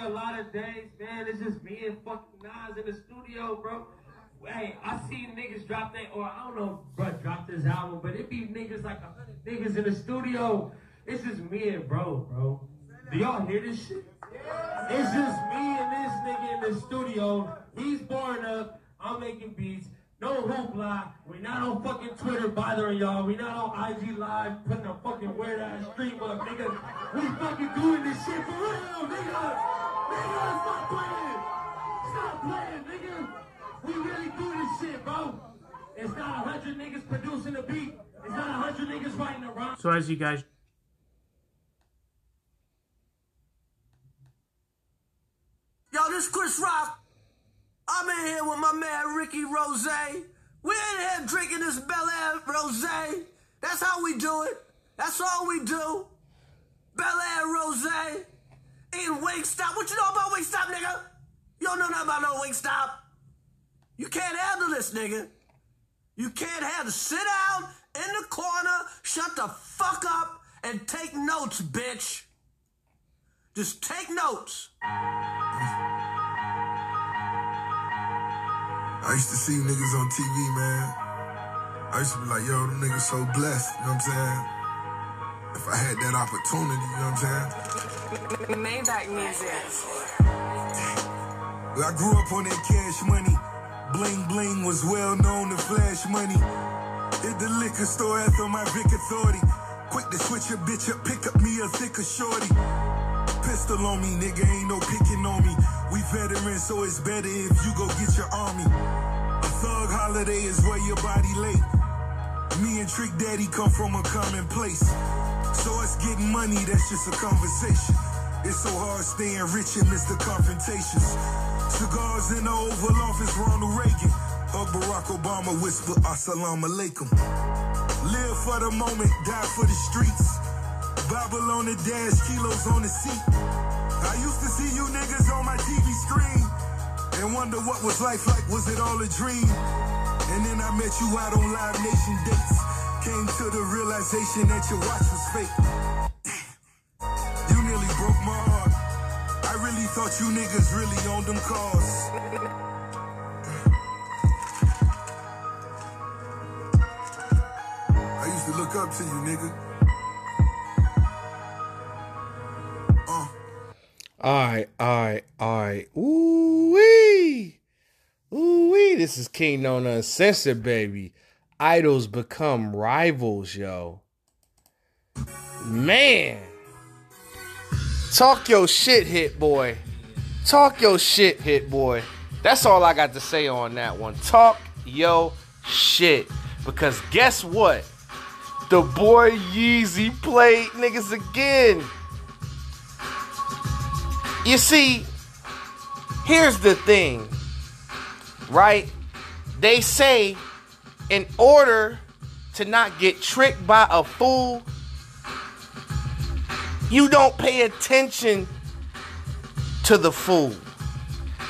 me a lot of days, man. It's just me and fucking Nas in the studio, bro. Hey, I see niggas drop that, or I don't know, bro, drop this album, but it be niggas like 100 niggas in the studio. It's just me and bro. Do y'all hear this shit? It's just me and this nigga in the studio. He's boring up. I'm making beats. No hoopla. We're not on fucking Twitter bothering y'all. We're not on IG Live putting a fucking weird ass stream up, nigga. We fucking doing this shit for real, nigga. Nigga, stop playing. Stop playing, nigga. We really do this shit, bro. It's not 100 niggas producing a beat. It's not 100 niggas writing a rhyme. So as you guys... Yo, this is Chris Rock. I'm in here with my man Ricky Rose. We're in here drinking this Bel-Aire Rose. That's how we do it. That's all we do. Bel-Aire Rose. Eating Wingstop. What you know about Wingstop, nigga? You don't know nothing about no Wingstop. You can't handle this, nigga. You can't handle. Sit down in the corner, shut the fuck up, and take notes, bitch. Just take notes. I used to see niggas on TV, man. I used to be like, yo, them niggas so blessed, you know what I'm saying? If I had that opportunity, you know what I'm saying? Maybach music. Well, I grew up on that cash money. Bling bling was well known to flash money. Hit the liquor store after my Vic Authority. Quick to switch a bitch up, pick up me a thicker shorty. Pistol on me, nigga, ain't no picking on me. We veterans, so it's better if you go get your army. A thug holiday is where your body lay. Me and Trick Daddy come from a common place. So us getting money, that's just a conversation. It's so hard staying rich and miss the confrontations. Cigars in the Oval Office, Ronald Reagan. Or Barack Obama whisper, Assalamu alaikum. Live for the moment, die for the streets. Bible on the dash, kilos on the seat. I used to see you niggas on my TV screen and wonder what was life like, was it all a dream? And then I met you out on Live Nation dates. Came to the realization that your watch was fake. You nearly broke my heart. I really thought you niggas really owned them cars. I used to look up to you, nigga. All right. Ooh-wee. This is King Nona Uncensored, baby. Idols become rivals, yo. Man. Talk your shit, Hit-Boy. Talk your shit, Hit-Boy. That's all I got to say on that one. Talk your shit. Because guess what? The boy Yeezy played niggas again. You see, here's the thing, right? They say in order to not get tricked by a fool, you don't pay attention to the fool.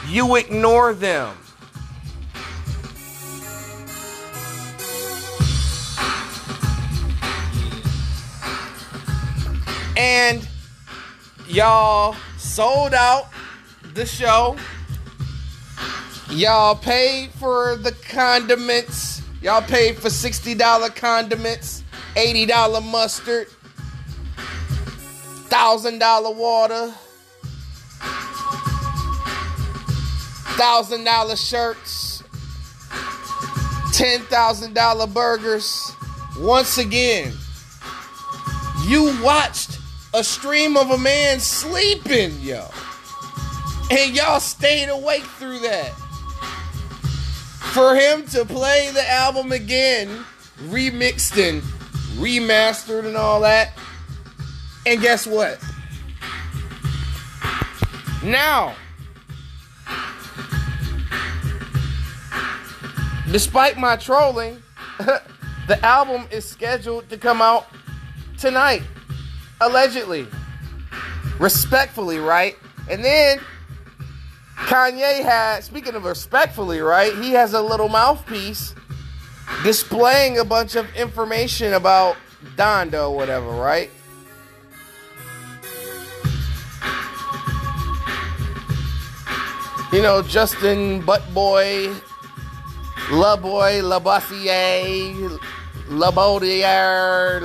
You ignore them. And y'all sold out the show. Y'all paid for the condiments. Y'all paid for $60 condiments, $80 mustard, $1,000 water, $1,000 shirts, $10,000 burgers. Once again, you watched a stream of a man sleeping, yo. And y'all stayed awake through that. For him to play the album again, remixed and remastered and all that. And guess what? Now, despite my trolling, the album is scheduled to come out tonight. Allegedly. Respectfully, right? And then Kanye had, speaking of respectfully, right? He has a little mouthpiece displaying a bunch of information about Donda or whatever, right? You know, Justin Buttboy, LaBoy, LaBassier, LaBaudier,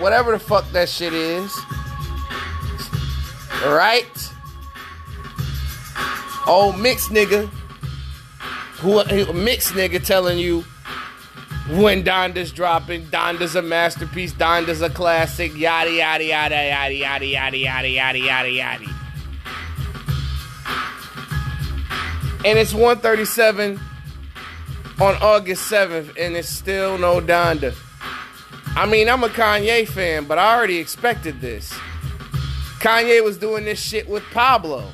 whatever the fuck that shit is. Right? Old mixed nigga. Who mixed nigga telling you when Donda's dropping, Donda's a masterpiece, Donda's a classic, yada, yada, yada, yada, yada, yada, yada, yada, yada, yada. And it's 1:37 on August 7th, and it's still no Donda. I mean, I'm a Kanye fan, but I already expected this. Kanye was doing this shit with Pablo.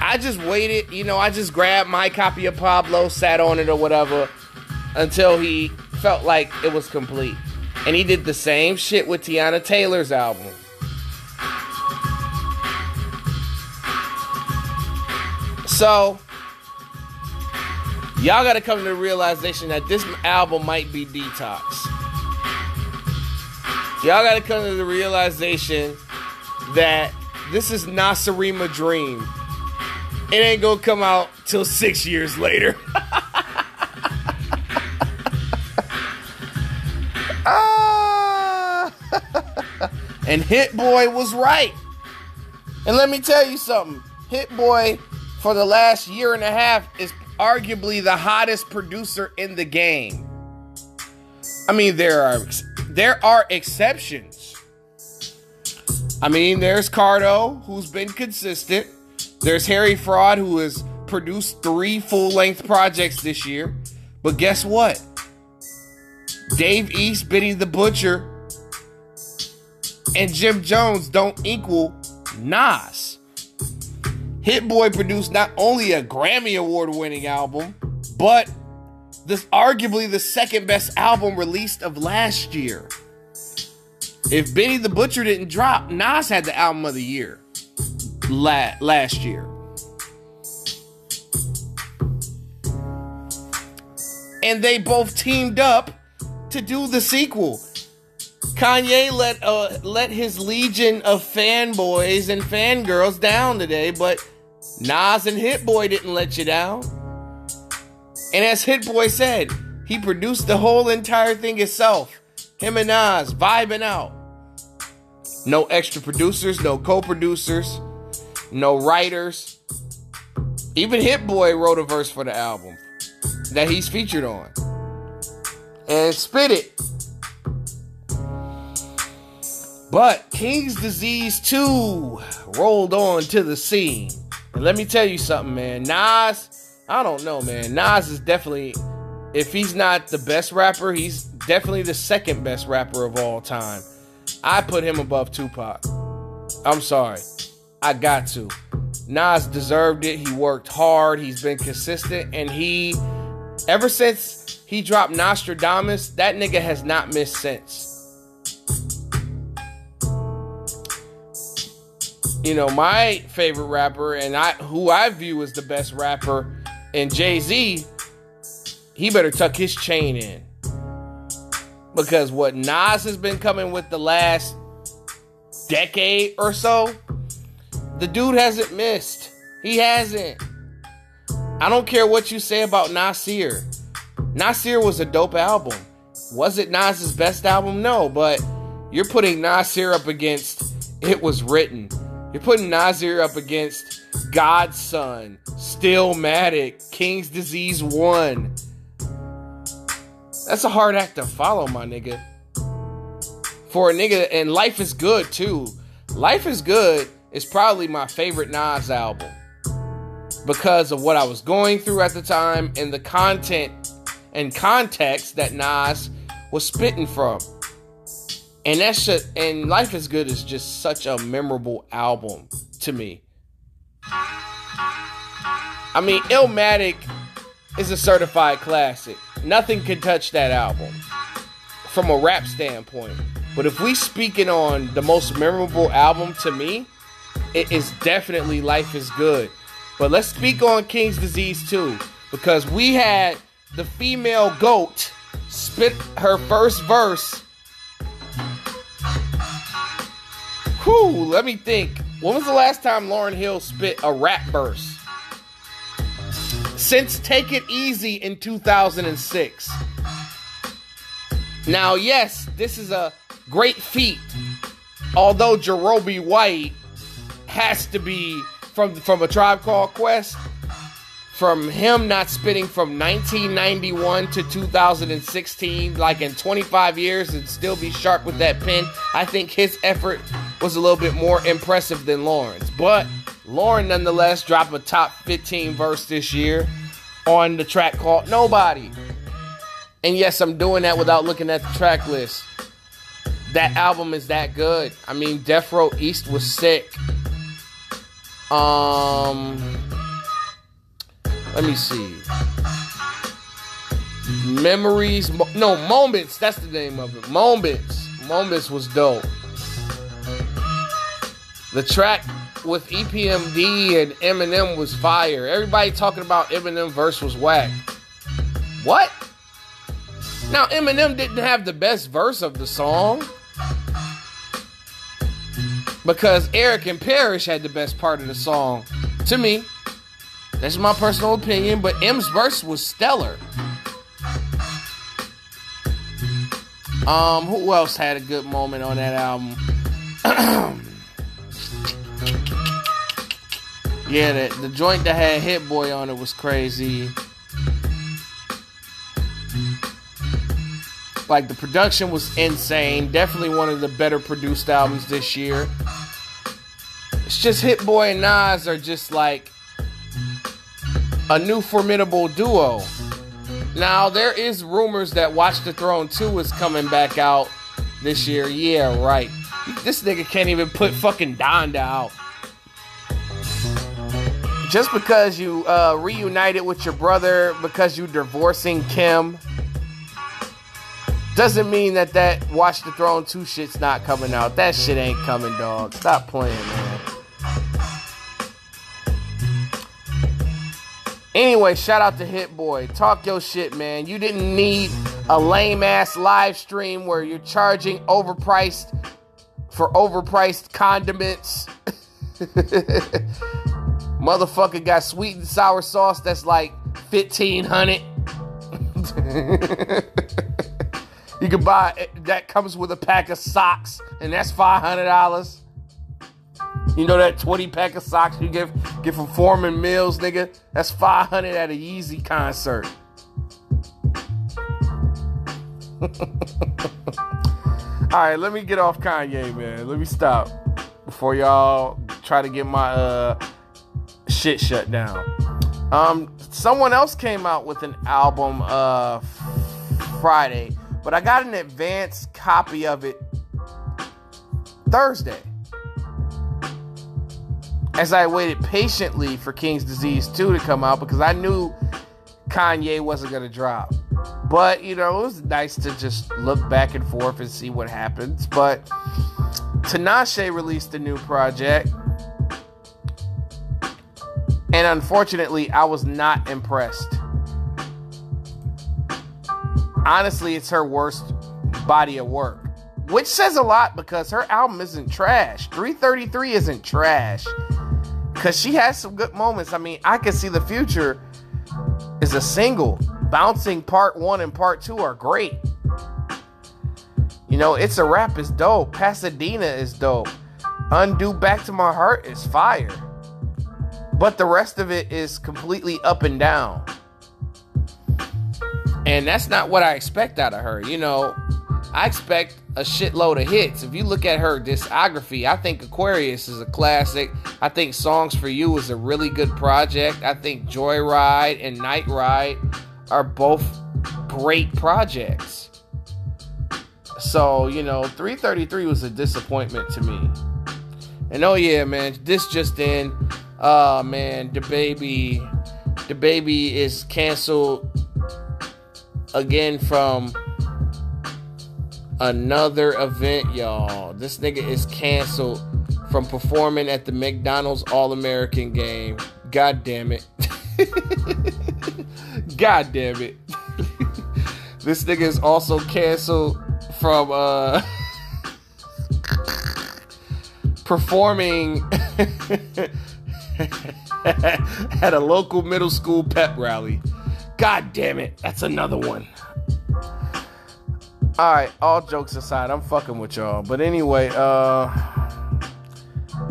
I just waited, you know, I just grabbed my copy of Pablo, sat on it or whatever, until he felt like it was complete. And he did the same shit with Tiana Taylor's album. So, y'all gotta come to the realization that this album might be detox. Y'all gotta come to the realization that this is Nasirima Dream. It ain't gonna come out till 6 years later. And Hit-Boy was right. And let me tell you something. Hit-Boy, for the last year and a half, is arguably the hottest producer in the game. I mean, there are exceptions. I mean, there's Cardo, who's been consistent. There's Harry Fraud, who has produced 3 full-length projects this year. But guess what? Dave East, Benny the Butcher, and Jim Jones don't equal Nas. Hit-Boy produced not only a Grammy Award-winning album, but this arguably the second-best album released of last year. If Benny the Butcher didn't drop, Nas had the album of the year last year. And they both teamed up to do the sequel. Kanye let his legion of fanboys and fangirls down today, but Nas and Hit-Boy didn't let you down. And as Hit-Boy said, he produced the whole entire thing himself. Him and Nas vibing out. No extra producers, no co-producers, no writers. Even Hit-Boy wrote a verse for the album that he's featured on. And spit it. But King's Disease 2 rolled on to the scene. And let me tell you something, man. Nas, I don't know, man. Nas is definitely, if he's not the best rapper, he's definitely the second best rapper of all time. I put him above Tupac. I'm sorry. I got to. Nas deserved it. He worked hard. He's been consistent. And he, ever since he dropped Nostradamus, that nigga has not missed since. You know, my favorite rapper and who I view as the best rapper, and Jay-Z, he better tuck his chain in. Because what Nas has been coming with the last decade or so, the dude hasn't missed. He hasn't. I don't care what you say about Nasir. Nasir was a dope album. Was it Nas's best album? No, but you're putting Nasir up against It Was Written. You're putting Nasir up against Godson, Stillmatic, King's Disease 1. That's a hard act to follow, my nigga. For a nigga, and Life Is Good, too. Life Is Good is probably my favorite Nas album because of what I was going through at the time and the content and context that Nas was spitting from. And that shit, and Life Is Good is just such a memorable album to me. I mean, Illmatic is a certified classic. Nothing can touch that album from a rap standpoint. But if we speaking on the most memorable album to me, it is definitely Life Is Good. But let's speak on King's Disease 2, because we had the female GOAT spit her first verse. Whew, let me think. When was the last time Lauryn Hill spit a rap verse? since Take It Easy in 2006. Now, yes, this is a great feat, although Jarobi White has to be, from A Tribe Called Quest, from him not spitting from 1991 to 2016, like in 25 years, and still be sharp with that pen. I think his effort was a little bit more impressive than Lauryn's. But Lauryn, nonetheless, dropped a top 15 verse this year on the track called Nobody. And yes, I'm doing that without looking at the track list. That album is that good. I mean, Death Row East was sick. Let me see. Moments. That's the name of it. Moments. Moments was dope. The track with EPMD and Eminem was fire. Everybody talking about Eminem verse was whack. What? Now, Eminem didn't have the best verse of the song, because Eric and Parrish had the best part of the song. To me, that's my personal opinion, but M's verse was stellar. Who else had a good moment on that album? Yeah, the joint that had Hit-Boy on it was crazy. Like, the production was insane. Definitely one of the better produced albums this year. It's just Hit-Boy and Nas are just like a new formidable duo. Now, there is rumors that Watch the Throne 2 is coming back out this year. Yeah, right. This nigga can't even put fucking Donda out. Just because you reunited with your brother, because you divorcing Kim, doesn't mean that Watch the Throne 2 shit's not coming out. That shit ain't coming, dog. Stop playing, man. Anyway, shout out to Hit-Boy. Talk your shit, man. You didn't need a lame-ass live stream where you're charging overpriced condiments. Motherfucker got sweet and sour sauce that's like $1,500. You can buy that, comes with a pack of socks, and that's $500. You know that 20 pack of socks you get from Foreman Mills, nigga? That's $500 at a Yeezy concert. All right, let me get off Kanye, man. Let me stop before y'all try to get my shit shut down. Someone else came out with an album Friday. But I got an advanced copy of it Thursday, as I waited patiently for King's Disease 2 to come out, because I knew Kanye wasn't going to drop. But, you know, it was nice to just look back and forth and see what happens. But Tinashe released a new project, and unfortunately, I was not impressed. Honestly, it's her worst body of work, which says a lot, because her album isn't trash. 333 isn't trash, because she has some good moments. I mean, I Can See the Future is a single. Bouncing Part 1 and Part 2 are great. You know, It's a Wrap is dope. Pasadena is dope. Undo Back to My Heart is fire. But the rest of it is completely up and down. And that's not what I expect out of her. You know, I expect a shitload of hits. If you look at her discography, I think Aquarius is a classic. I think Songs for You is a really good project. I think Joyride and Night Ride are both great projects. So, you know, 333 was a disappointment to me. And oh yeah, man, this just in. Oh man, DaBaby is canceled again from another event, y'all. This nigga is canceled from performing at the McDonald's All-American game. God damn it. God damn it. This nigga is also canceled from performing at a local middle school pep rally. God damn it, that's another one. Alright, all jokes aside, I'm fucking with y'all. But anyway,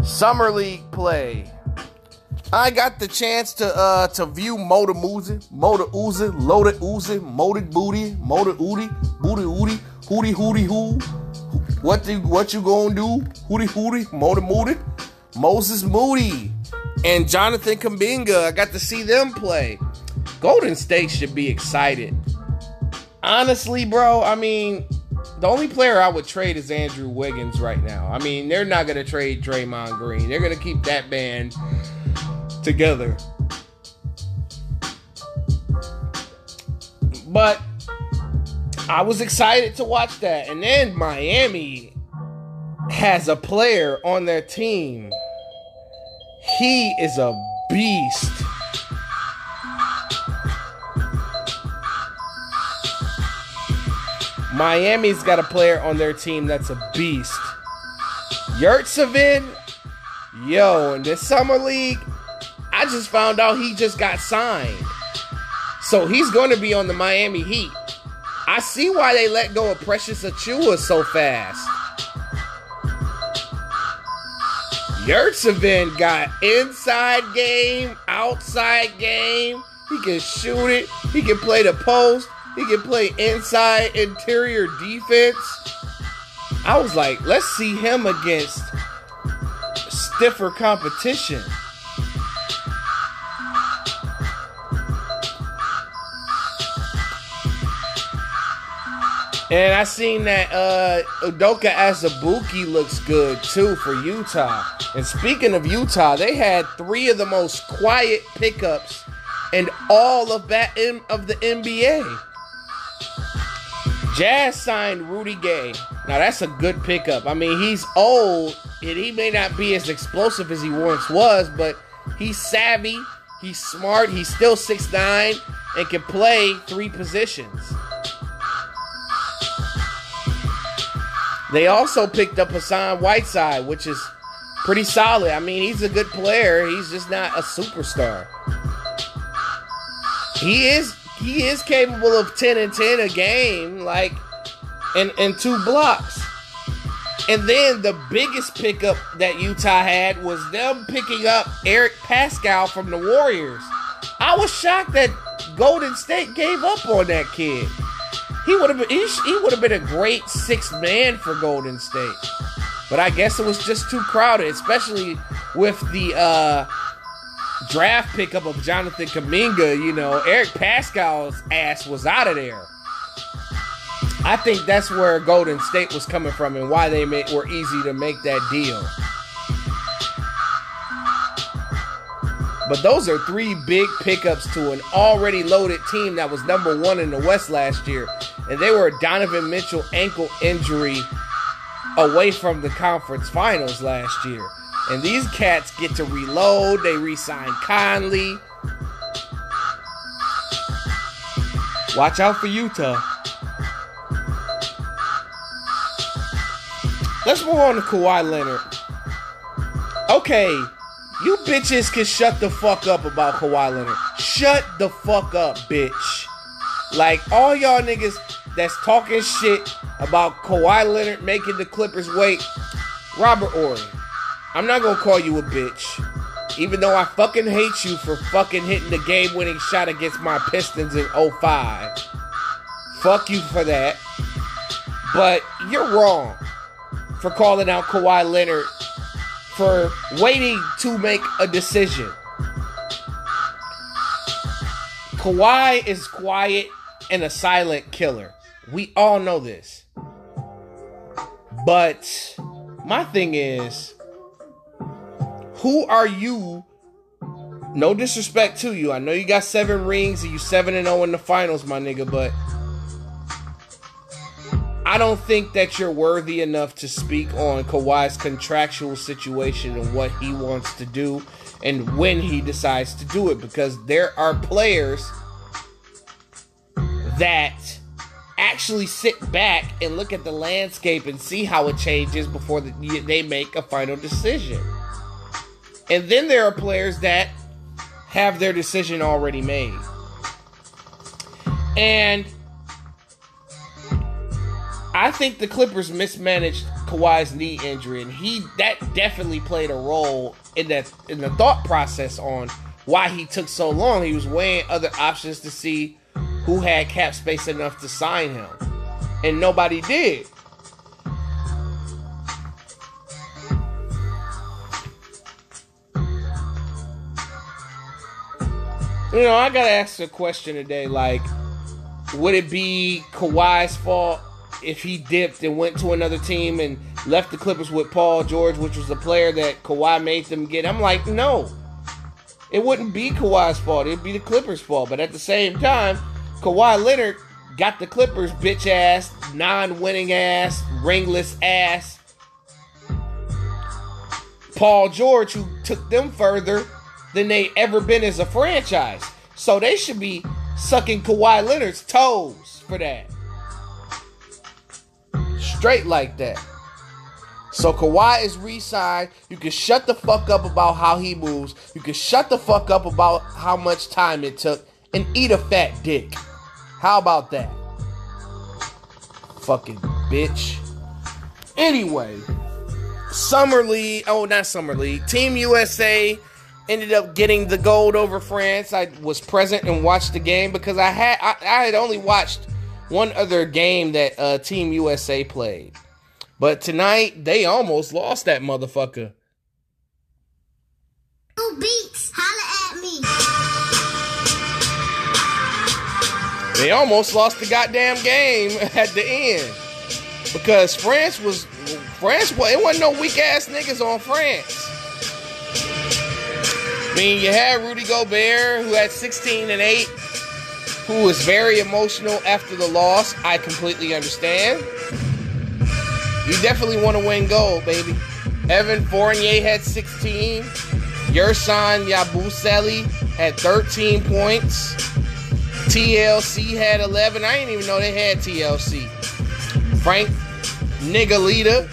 Summer League play. I got the chance to view Motor Uzi, Loaded Uzi, Moated Booty, Moated Ooty, Booty Ooty, Hooty Hooty Hoo. What you gonna do? Hooty Hooty, Motor Mooted, Moses Moody, and Jonathan Kaminga. I got to see them play. Golden State should be excited. Honestly, bro, I mean, the only player I would trade is Andrew Wiggins right now. I mean, they're not going to trade Draymond Green. They're going to keep that band together. But I was excited to watch that. And then Miami has a player on their team. He is a beast. Miami's got a player on their team that's a beast. Yurtseven, yo, in this summer league, I just found out he just got signed. So he's going to be on the Miami Heat. I see why they let go of Precious Achiuwa so fast. Yurtseven got inside game, outside game. He can shoot it. He can play the post. He can play inside, interior defense. I was like, let's see him against stiffer competition. And I seen that Udoka Azubuike looks good, too, for Utah. And speaking of Utah, they had three of the most quiet pickups in all of that of the NBA. Jazz signed Rudy Gay. Now, that's a good pickup. I mean, he's old, and he may not be as explosive as he once was, but he's savvy, he's smart, he's still 6'9", and can play three positions. They also picked up Hassan Whiteside, which is pretty solid. I mean, he's a good player. He's just not a superstar. He is capable of 10 and 10 a game, like, and two blocks. And then the biggest pickup that Utah had was them picking up Eric Pascal from the Warriors. I was shocked that Golden State gave up on that kid. He would have been a great sixth man for Golden State. But I guess it was just too crowded, especially with the draft pickup of Jonathan Kaminga. You know, Eric Pascal's ass was out of there. I think that's where Golden State was coming from and why they were easy to make that deal. But those are three big pickups to an already loaded team that was number one in the West last year. And they were a Donovan Mitchell ankle injury away from the conference finals last year. And these cats get to reload. They re-sign Conley. Watch out for Utah. Let's move on to Kawhi Leonard. Okay, you bitches can shut the fuck up about Kawhi Leonard. Shut the fuck up, bitch. Like, all y'all niggas that's talking shit about Kawhi Leonard making the Clippers wait. Robert Ory, I'm not going to call you a bitch, even though I fucking hate you for fucking hitting the game-winning shot against my Pistons in 05. Fuck you for that. But you're wrong for calling out Kawhi Leonard for waiting to make a decision. Kawhi is quiet and a silent killer. We all know this. But my thing is, who are you? No disrespect to you. I know you got 7 rings and you 7-0 in the finals, my nigga, but I don't think that you're worthy enough to speak on Kawhi's contractual situation and what he wants to do and when he decides to do it, because there are players that actually sit back and look at the landscape and see how it changes before they make a final decision. And then there are players that have their decision already made. And I think the Clippers mismanaged Kawhi's knee injury, and that definitely played a role in the thought process on why he took so long. He was weighing other options to see who had cap space enough to sign him, and nobody did. You know, I gotta ask a question today, like, would it be Kawhi's fault if he dipped and went to another team and left the Clippers with Paul George, which was the player that Kawhi made them get? I'm like, no. It wouldn't be Kawhi's fault. It'd be the Clippers' fault. But at the same time, Kawhi Leonard got the Clippers' bitch ass, non-winning ass, ringless ass Paul George, who took them further than they ever been as a franchise. So they should be sucking Kawhi Leonard's toes for that. Straight like that. So Kawhi is re-signed. You can shut the fuck up about how he moves. You can shut the fuck up about how much time it took. And eat a fat dick. How about that? Fucking bitch. Anyway. Summer League. Oh, not Summer League. Team USA ended up getting the gold over France. I was present and watched the game because I had only watched one other game that Team USA played. But tonight, they almost lost that motherfucker. Who beats? Holla at me. They almost lost the goddamn game at the end. Because it wasn't no weak-ass niggas on France. I mean, you had Rudy Gobert, who had 16 and 8, who was very emotional after the loss. I completely understand. You definitely want to win gold, baby. Evan Fournier had 16. Yersan Yabusele had 13 points. TLC had 11. I didn't even know they had TLC. Frank Nigalita.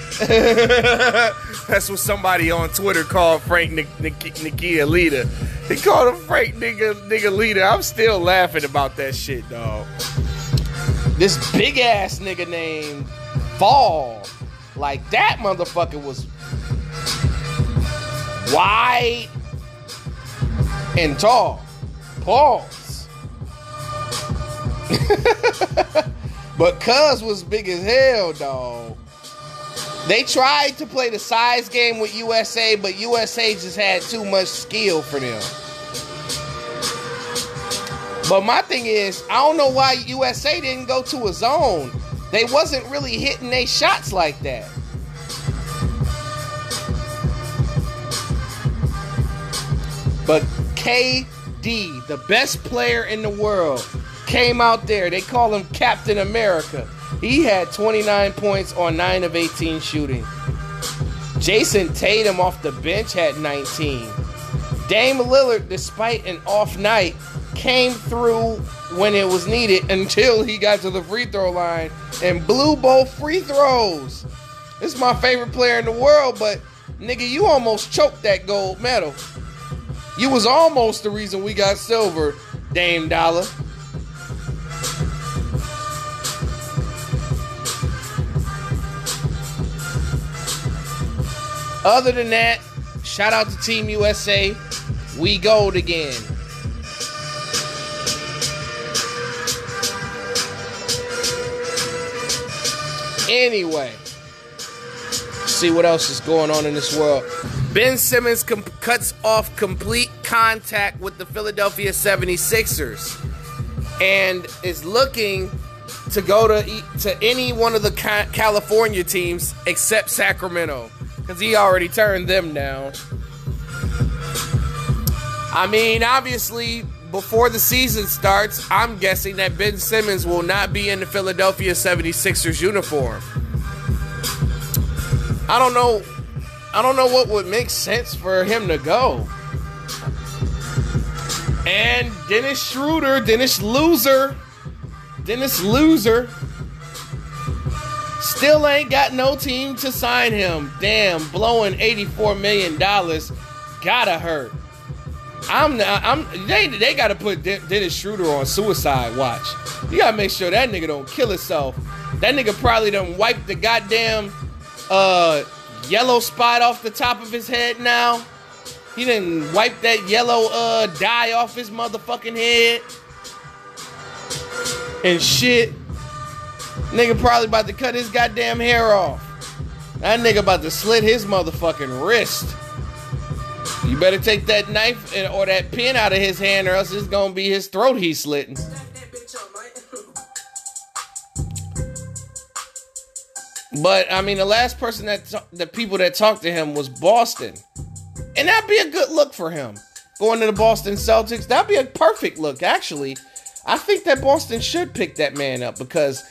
That's what somebody on Twitter called Frank Nigalita. They called him Frank Nigalita. I'm still laughing about that shit, dog. This big ass nigga named Ball. Like, that motherfucker was wide and tall. Pause. But Cuz was big as hell, dog. They tried to play the size game with USA, but USA just had too much skill for them. But my thing is, I don't know why USA didn't go to a zone. They wasn't really hitting their shots like that. But KD, the best player in the world, came out there. They call him Captain America. He had 29 points on 9 of 18 shooting. Jason Tatum off the bench had 19. Dame Lillard, despite an off night, came through when it was needed until he got to the free throw line and blew both free throws. This is my favorite player in the world, but nigga, you almost choked that gold medal. You was almost the reason we got silver, Dame Dollar. Other than that, shout out to Team USA. We gold again. Anyway, see what else is going on in this world. Ben Simmons cuts off complete contact with the Philadelphia 76ers and is looking to go to any one of the California teams except Sacramento. Because he already turned them down. I mean, obviously, before the season starts, I'm guessing that Ben Simmons will not be in the Philadelphia 76ers uniform. I don't know what would make sense for him to go. And Dennis Schroeder, Dennis Loser. Still ain't got no team to sign him. Damn, blowing $84 million. Gotta hurt. They gotta put Dennis Schroeder on suicide watch. You gotta make sure that nigga don't kill himself. That nigga probably done wiped the goddamn yellow spot off the top of his head now. He done wiped that yellow dye off his motherfucking head and shit. Nigga probably about to cut his goddamn hair off. That nigga about to slit his motherfucking wrist. You better take that knife or that pin out of his hand, or else it's gonna be his throat he's slitting. But I mean, the last person the people that talked to him was Boston, and that'd be a good look for him. Going to the Boston Celtics, that'd be a perfect look. Actually, I think that Boston should pick that man up, because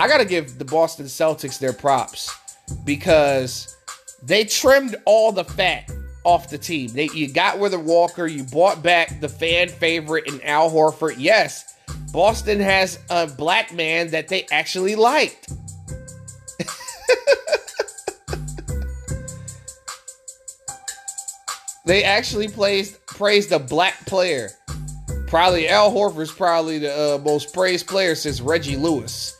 I gotta give the Boston Celtics their props, because they trimmed all the fat off the team. You got rid of Walker. You bought back the fan favorite in Al Horford. Yes, Boston has a black man that they actually liked. They actually praised a black player. Probably Al Horford's probably the most praised player since Reggie Lewis.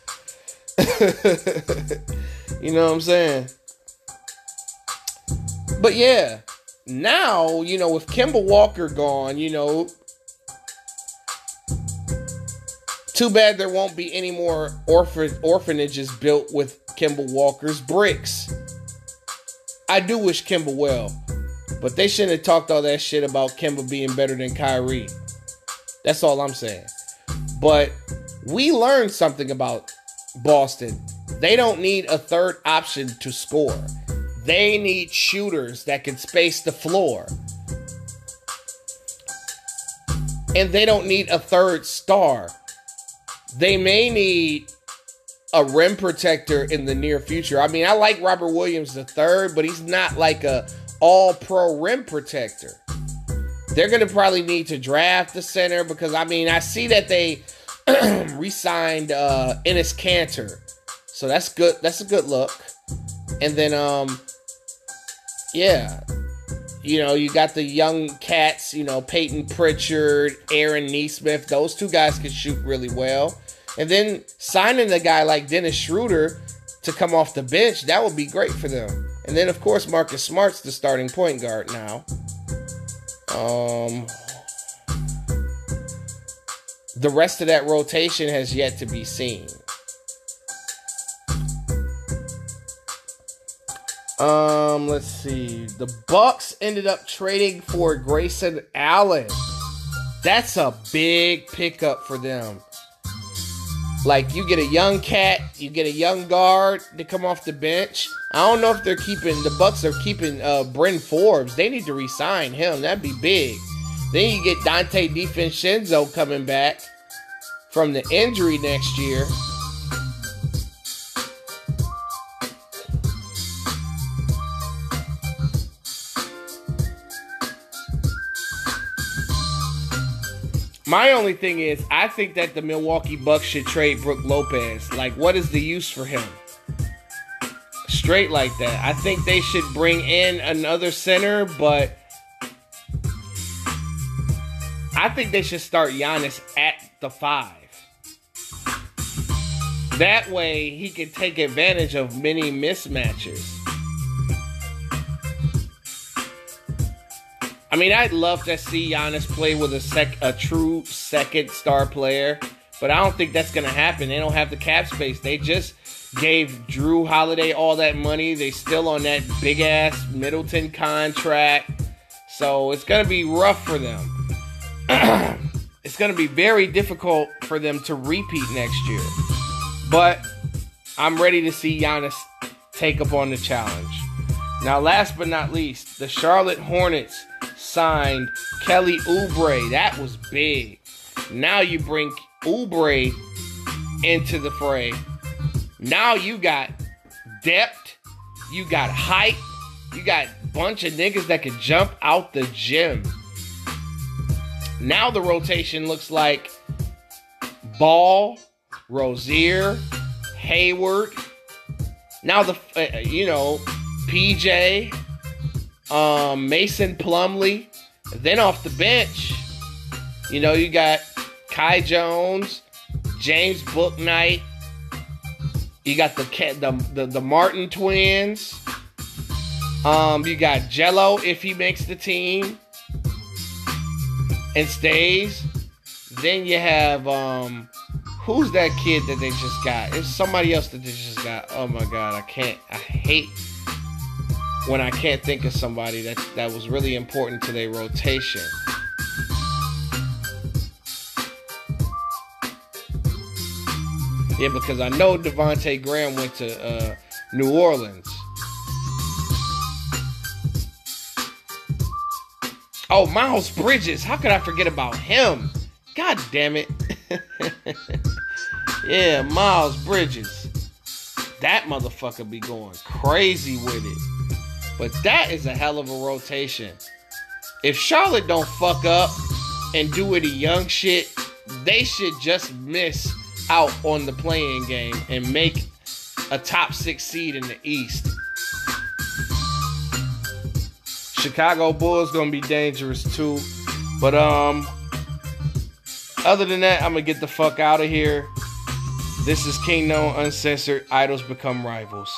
You know what I'm saying? But yeah, now, you know, with Kemba Walker gone, you know, too bad there won't be any more orphanages built with Kemba Walker's bricks. I do wish Kemba well, but they shouldn't have talked all that shit about Kemba being better than Kyrie. That's all I'm saying. But we learned something about Boston. They don't need a third option to score. They need shooters that can space the floor. And they don't need a third star. They may need a rim protector in the near future. I mean, I like Robert Williams III, but he's not like a all-pro rim protector. They're going to probably need to draft the center, because, I mean, I see that they re-signed Enes Kanter. So that's good. That's a good look. And then, you know, you got the young cats, you know, Peyton Pritchard, Aaron Nesmith. Those two guys can shoot really well. And then signing a guy like Dennis Schroeder to come off the bench, that would be great for them. And then, of course, Marcus Smart's the starting point guard now. The rest of that rotation has yet to be seen. Let's see. The Bucks ended up trading for Grayson Allen. That's a big pickup for them. Like, you get a young cat, you get a young guard to come off the bench. I don't know if they're keeping, the Bucks are keeping Bryn Forbes. They need to re-sign him. That'd be big. Then you get Dante DiVincenzo coming back from the injury next year. My only thing is, I think that the Milwaukee Bucks should trade Brook Lopez. Like, what is the use for him? Straight like that. I think they should bring in another center, but I think they should start Giannis at the 5. That way, he can take advantage of many mismatches. I mean, I'd love to see Giannis play with a true second star player, but I don't think that's going to happen. They don't have the cap space. They just gave Drew Holiday all that money. They still on that big-ass Middleton contract, so it's going to be rough for them. It's going to be very difficult for them to repeat next year, but I'm ready to see Giannis take up on the challenge. Now, last but not least, the Charlotte Hornets signed Kelly Oubre. That was big. Now you bring Oubre into the fray. Now you got depth. You got height. You got a bunch of niggas that can jump out the gym. Now the rotation looks like Ball, Rozier, Hayward. Now the, PJ, Mason Plumlee. And then off the bench, you know, you got Kai Jones, James Booknight. You got the Martin twins. You got Jello if he makes the team and stays. Then you have who's that kid that they just got? It's somebody else that they just got. Oh my God, I hate when I can't think of somebody that was really important to their rotation. Yeah, because I know Devontae Graham went to New Orleans. Oh, Miles Bridges. How could I forget about him? God damn it. Yeah, Miles Bridges. That motherfucker be going crazy with it. But that is a hell of a rotation. If Charlotte don't fuck up and do any young shit, they should just miss out on the play-in game and make a top 6 seed in the East. Chicago Bulls gonna be dangerous too. But other than that, I'm gonna get the fuck out of here. This is King Known Uncensored. Idols become rivals.